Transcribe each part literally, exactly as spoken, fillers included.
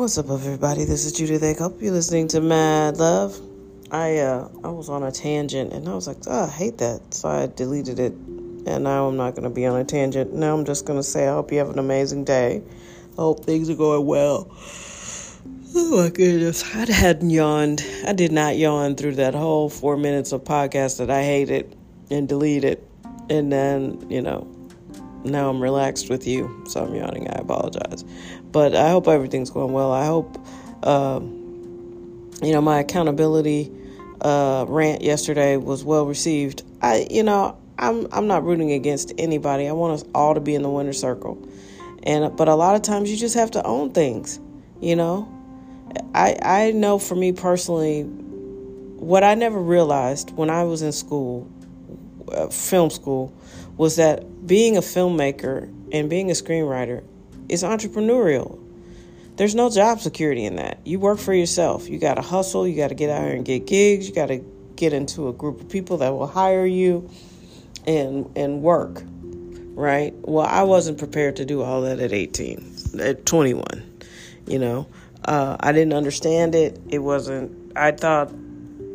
What's up, everybody? This is Judy Thicke. Hope you're listening to Mad Love. I uh, I was on a tangent, and I was like, oh, I hate that, so I deleted it, and now I'm not going to be on a tangent. Now I'm just going to say I hope you have an amazing day. I hope things are going well. Oh, my goodness. I hadn't yawned. I did not yawn through that whole four minutes of podcast that I hated and deleted, and then, you know, now I'm relaxed with you, so I'm yawning. I apologize. But I hope everything's going well. I hope, uh, you know, my accountability uh, rant yesterday was well received. I, you know, I'm I'm not rooting against anybody. I want us all to be in the winner's circle. And but a lot of times you just have to own things, you know. I I know for me personally, what I never realized when I was in school, uh, film school, was that being a filmmaker and being a screenwriter is entrepreneurial. There's no job security in that. You work for yourself. You got to hustle. You got to get out here and get gigs. You got to get into a group of people that will hire you and and work, right? Well, I wasn't prepared to do all that at eighteen, at twenty-one, you know. Uh, I didn't understand it. It wasn't, I thought,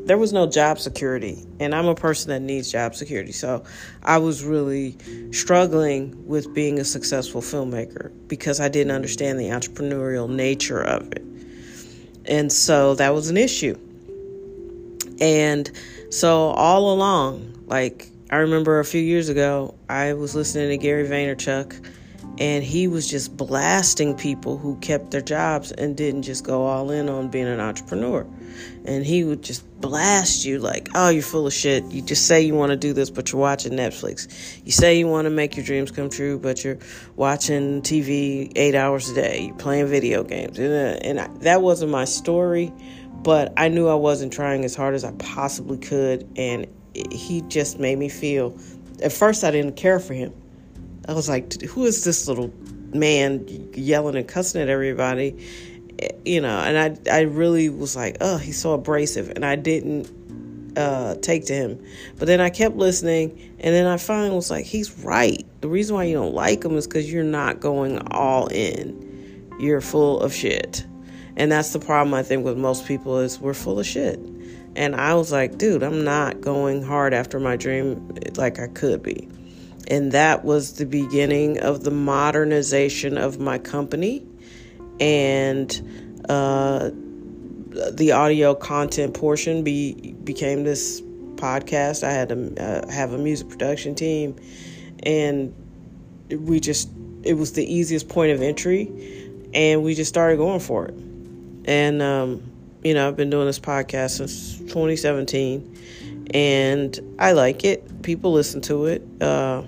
there was no job security, and I'm a person that needs job security. So I was really struggling with being a successful filmmaker because I didn't understand the entrepreneurial nature of it. And so that was an issue. And so all along, like I remember a few years ago, I was listening to Gary Vaynerchuk, and he was just blasting people who kept their jobs and didn't just go all in on being an entrepreneur. And he would just blast you like, oh, you're full of shit. You just say you want to do this, but you're watching Netflix. You say you want to make your dreams come true, but you're watching T V eight hours a day. You're playing video games. And I, that wasn't my story, but I knew I wasn't trying as hard as I possibly could. And it, he just made me feel, at first I didn't care for him. I was like, who is this little man yelling and cussing at everybody? You know, and I I really was like, oh, he's so abrasive. And I didn't uh, take to him. But then I kept listening. And then I finally was like, he's right. The reason why you don't like him is because you're not going all in. You're full of shit. And that's the problem, I think, with most people is we're full of shit. And I was like, dude, I'm not going hard after my dream like I could be. And that was the beginning of the modernization of my company and uh, the audio content portion be, became this podcast. I had to uh, have a music production team, and we just, it was the easiest point of entry, and we just started going for it. And, um, you know, I've been doing this podcast since twenty seventeen, and I like it. People listen to it. Uh,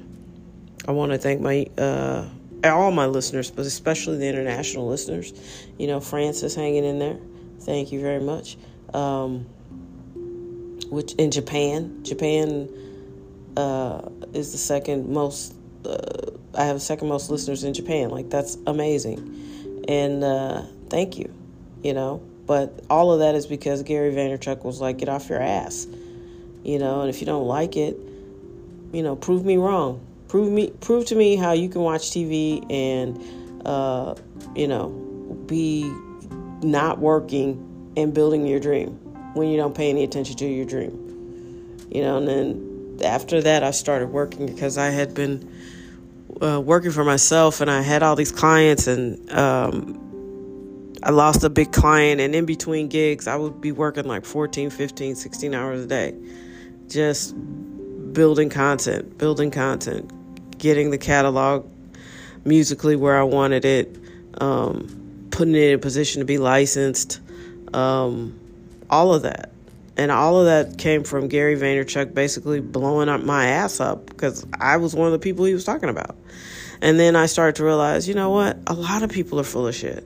I want to thank my uh, all my listeners, but especially the international listeners. You know, France is hanging in there. Thank you very much. Um, which in Japan, Japan uh, is the second most. Uh, I have the second most listeners in Japan. Like, that's amazing, and uh, thank you. You know, but all of that is because Gary Vaynerchuk was like, "Get off your ass," you know, and if you don't like it, you know, prove me wrong. Prove me, prove to me how you can watch T V and, uh, you know, be not working and building your dream when you don't pay any attention to your dream. You know, and then after that, I started working because I had been uh, working for myself, and I had all these clients, and um, I lost a big client. And in between gigs, I would be working like fourteen, fifteen, sixteen hours a day. Just building content, building content, getting the catalog musically where I wanted it, um, putting it in a position to be licensed, um, all of that. And all of that came from Gary Vaynerchuk basically blowing up my ass up because I was one of the people he was talking about. And then I started to realize, you know what? A lot of people are full of shit.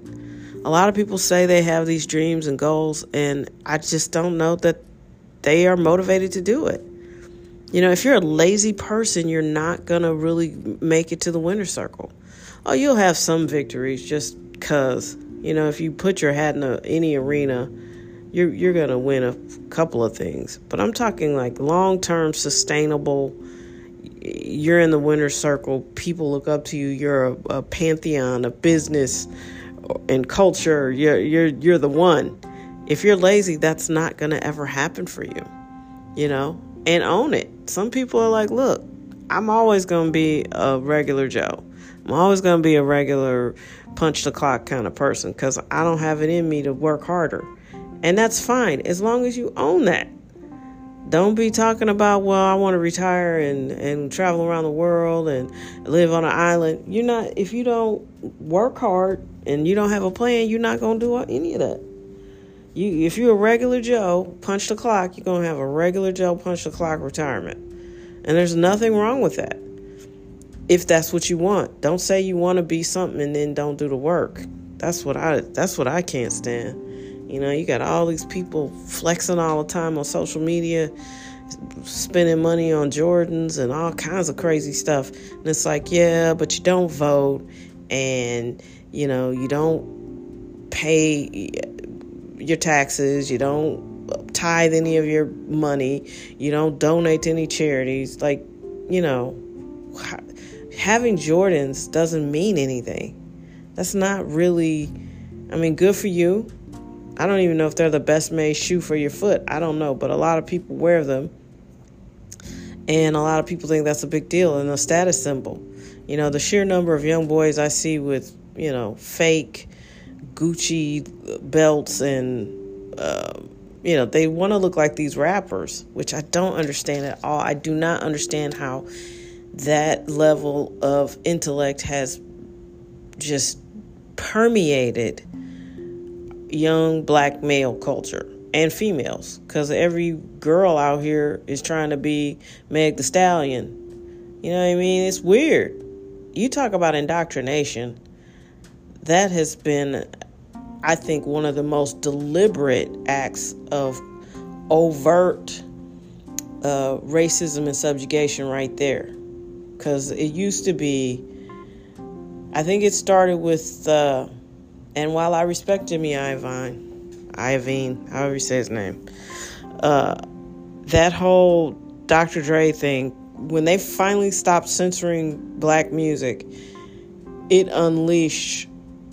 A lot of people say they have these dreams and goals, and I just don't know that they are motivated to do it. You know, if you're a lazy person, you're not going to really make it to the winner's circle. Oh, you'll have some victories just because, you know, if you put your hat in a, any arena, you're, you're going to win a couple of things. But I'm talking like long-term, sustainable, you're in the winner's circle, people look up to you, you're a, a pantheon, a business and culture, you're you're you're the one. If you're lazy, that's not going to ever happen for you, you know, and own it. Some people are like, look, I'm always going to be a regular Joe. I'm always going to be a regular punch the clock kind of person because I don't have it in me to work harder. And that's fine as long as you own that. Don't be talking about, well, I want to retire and, and travel around the world and live on an island. You're not, if you don't work hard and you don't have a plan, you're not going to do any of that. You, if you're a regular Joe, punch the clock, you're going to have a regular Joe, punch the clock retirement. And there's nothing wrong with that. If that's what you want. Don't say you want to be something and then don't do the work. That's what I, that's what I can't stand. You know, you got all these people flexing all the time on social media, spending money on Jordans and all kinds of crazy stuff. And it's like, yeah, but you don't vote and, you know, you don't pay your taxes, you don't tithe any of your money, you don't donate to any charities. Like, you know, having Jordans doesn't mean anything. That's not really, I mean, good for you. I don't even know if they're the best made shoe for your foot. I don't know, but a lot of people wear them. And a lot of people think that's a big deal and a status symbol. You know, the sheer number of young boys I see with, you know, fake Gucci belts and, uh, you know, they want to look like these rappers, which I don't understand at all. I do not understand how that level of intellect has just permeated young black male culture and females, because every girl out here is trying to be Meg Thee Stallion. You know what I mean? It's weird. You talk about indoctrination. That has been, I think, one of the most deliberate acts of overt uh, racism and subjugation right there. Because it used to be, I think it started with, uh, and while I respect Jimmy Iovine, Iovine, however you say his name, uh, that whole Doctor Dre thing, when they finally stopped censoring black music, it unleashed,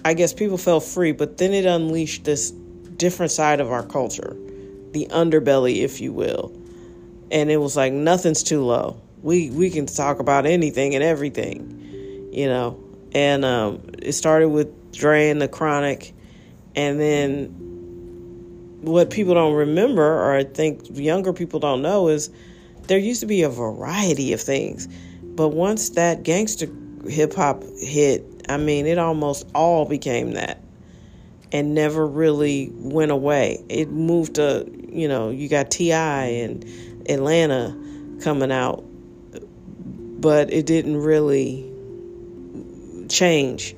I guess people felt free, but then it unleashed this different side of our culture, the underbelly, if you will. And it was like, nothing's too low. We we can talk about anything and everything, you know. And um, it started with Dre and the Chronic. And then what people don't remember, or I think younger people don't know, is there used to be a variety of things. But once that gangster hip-hop hit, I mean, it almost all became that and never really went away. It moved to, you know, you got T I and Atlanta coming out, but it didn't really change.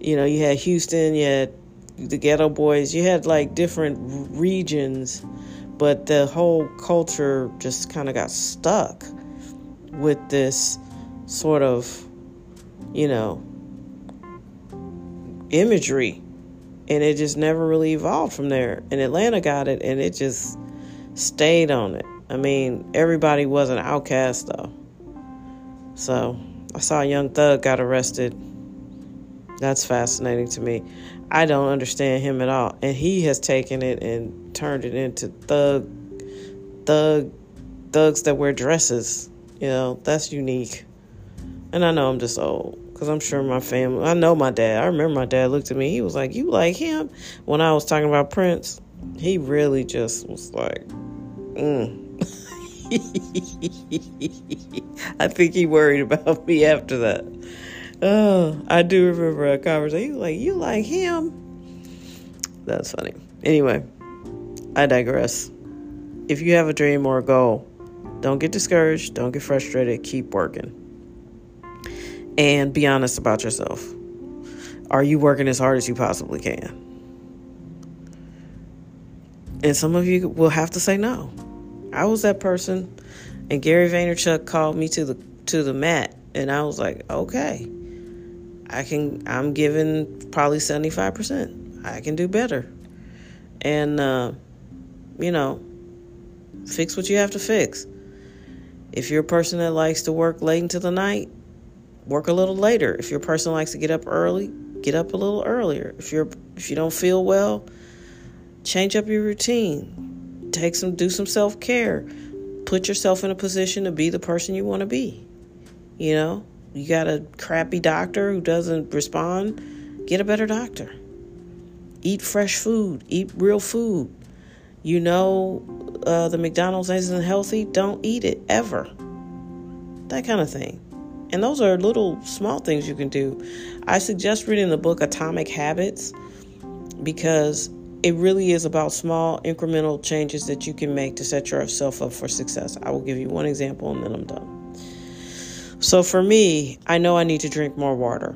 You know, you had Houston, you had the Ghetto Boys, you had like different regions, but the whole culture just kind of got stuck with this sort of, you know, imagery, and it just never really evolved from there. And Atlanta got it, and it just stayed on it. I mean, everybody was an outcast though. So I saw Young Thug got arrested. That's fascinating to me. I don't understand him at all. And he has taken it and turned it into thug, thug, thugs that wear dresses. You know, that's unique. And I know I'm just old because I'm sure my family, I know my dad. I remember my dad looked at me. He was like, you like him? When I was talking about Prince, he really just was like, mm. I think he worried about me after that. Oh, I do remember a conversation. He was like, you like him? That's funny. Anyway, I digress. If you have a dream or a goal, don't get discouraged. Don't get frustrated. Keep working. And be honest about yourself. Are you working as hard as you possibly can? And some of you will have to say no. I was that person, and Gary Vaynerchuk called me to the to the mat, and I was like, okay, I can. I'm giving probably seventy-five percent. I can do better, and uh, you know, fix what you have to fix. If you're a person that likes to work late into the night, work a little later. If you're a person that likes to get up early, Get up a little earlier. If you're if you don't feel well, change up your routine. Take some do some self-care. Put yourself in a position to be the person you want to be. You know, you got a crappy doctor who doesn't respond, get a better doctor. Eat fresh food, eat real food. You know, uh, the McDonald's isn't healthy, don't eat it ever. That kind of thing. And those are little small things you can do. I suggest reading the book Atomic Habits, because it really is about small incremental changes that you can make to set yourself up for success. I will give you one example and then I'm done. So for me, I know I need to drink more water.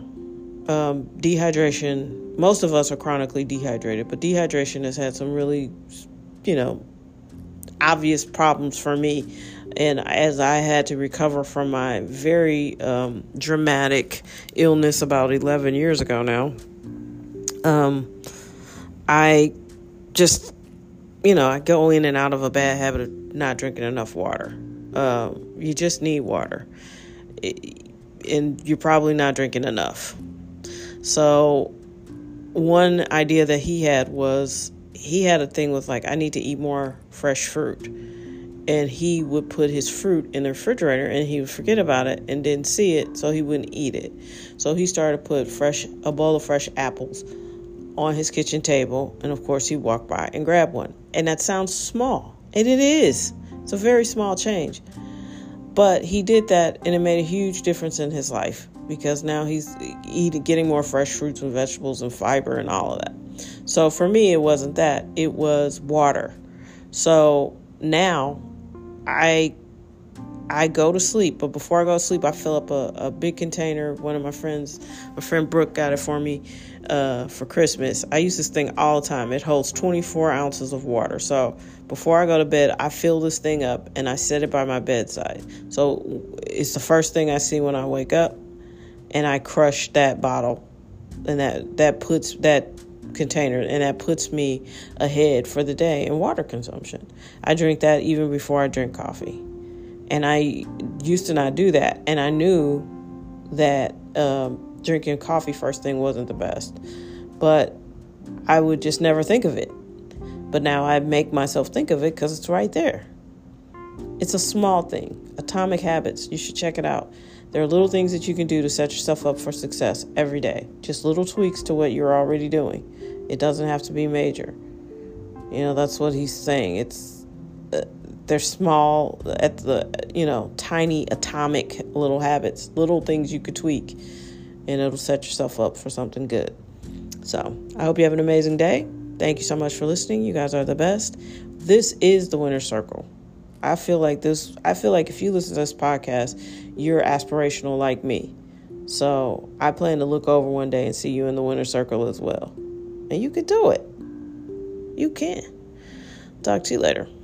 Um, dehydration, most of us are chronically dehydrated, but dehydration has had some really, you know, obvious problems for me. And as I had to recover from my very um, dramatic illness about eleven years ago now, um, I just, you know, I go in and out of a bad habit of not drinking enough water. Uh, you just need water. It, and you're probably not drinking enough. So one idea that he had was he had a thing with like, I need to eat more fresh fruit. And he would put his fruit in the refrigerator and he would forget about it and didn't see it, so he wouldn't eat it. So he started to put fresh a bowl of fresh apples on his kitchen table, and of course he walked by and grabbed one. And that sounds small, and it is. It's a very small change. But he did that and it made a huge difference in his life, because now he's eating, getting more fresh fruits and vegetables and fiber and all of that. So for me, it wasn't that. It was water. So now I I go to sleep, but before I go to sleep, I fill up a, a big container. One of my friends, my friend Brooke, got it for me uh, for Christmas. I use this thing all the time. It holds twenty-four ounces of water. So before I go to bed, I fill this thing up and I set it by my bedside. So it's the first thing I see when I wake up, and I crush that bottle, and that, that puts that container, and that puts me ahead for the day in water consumption. I drink that even before I drink coffee. And I used to not do that. And I knew that um, drinking coffee first thing wasn't the best. But I would just never think of it. But now I make myself think of it because it's right there. It's a small thing. Atomic Habits. You should check it out. There are little things that you can do to set yourself up for success every day. Just little tweaks to what you're already doing. It doesn't have to be major. You know, that's what he's saying. It's... Uh, They're small, at the, you know, tiny atomic little habits, little things you could tweak, and it'll set yourself up for something good. So I hope you have an amazing day. Thank you so much for listening. You guys are the best. This is the Winner's Circle. I feel like this, I feel like if you listen to this podcast, you're aspirational like me. So I plan to look over one day and see you in the Winner's Circle as well. And you can do it. You can. Talk to you later.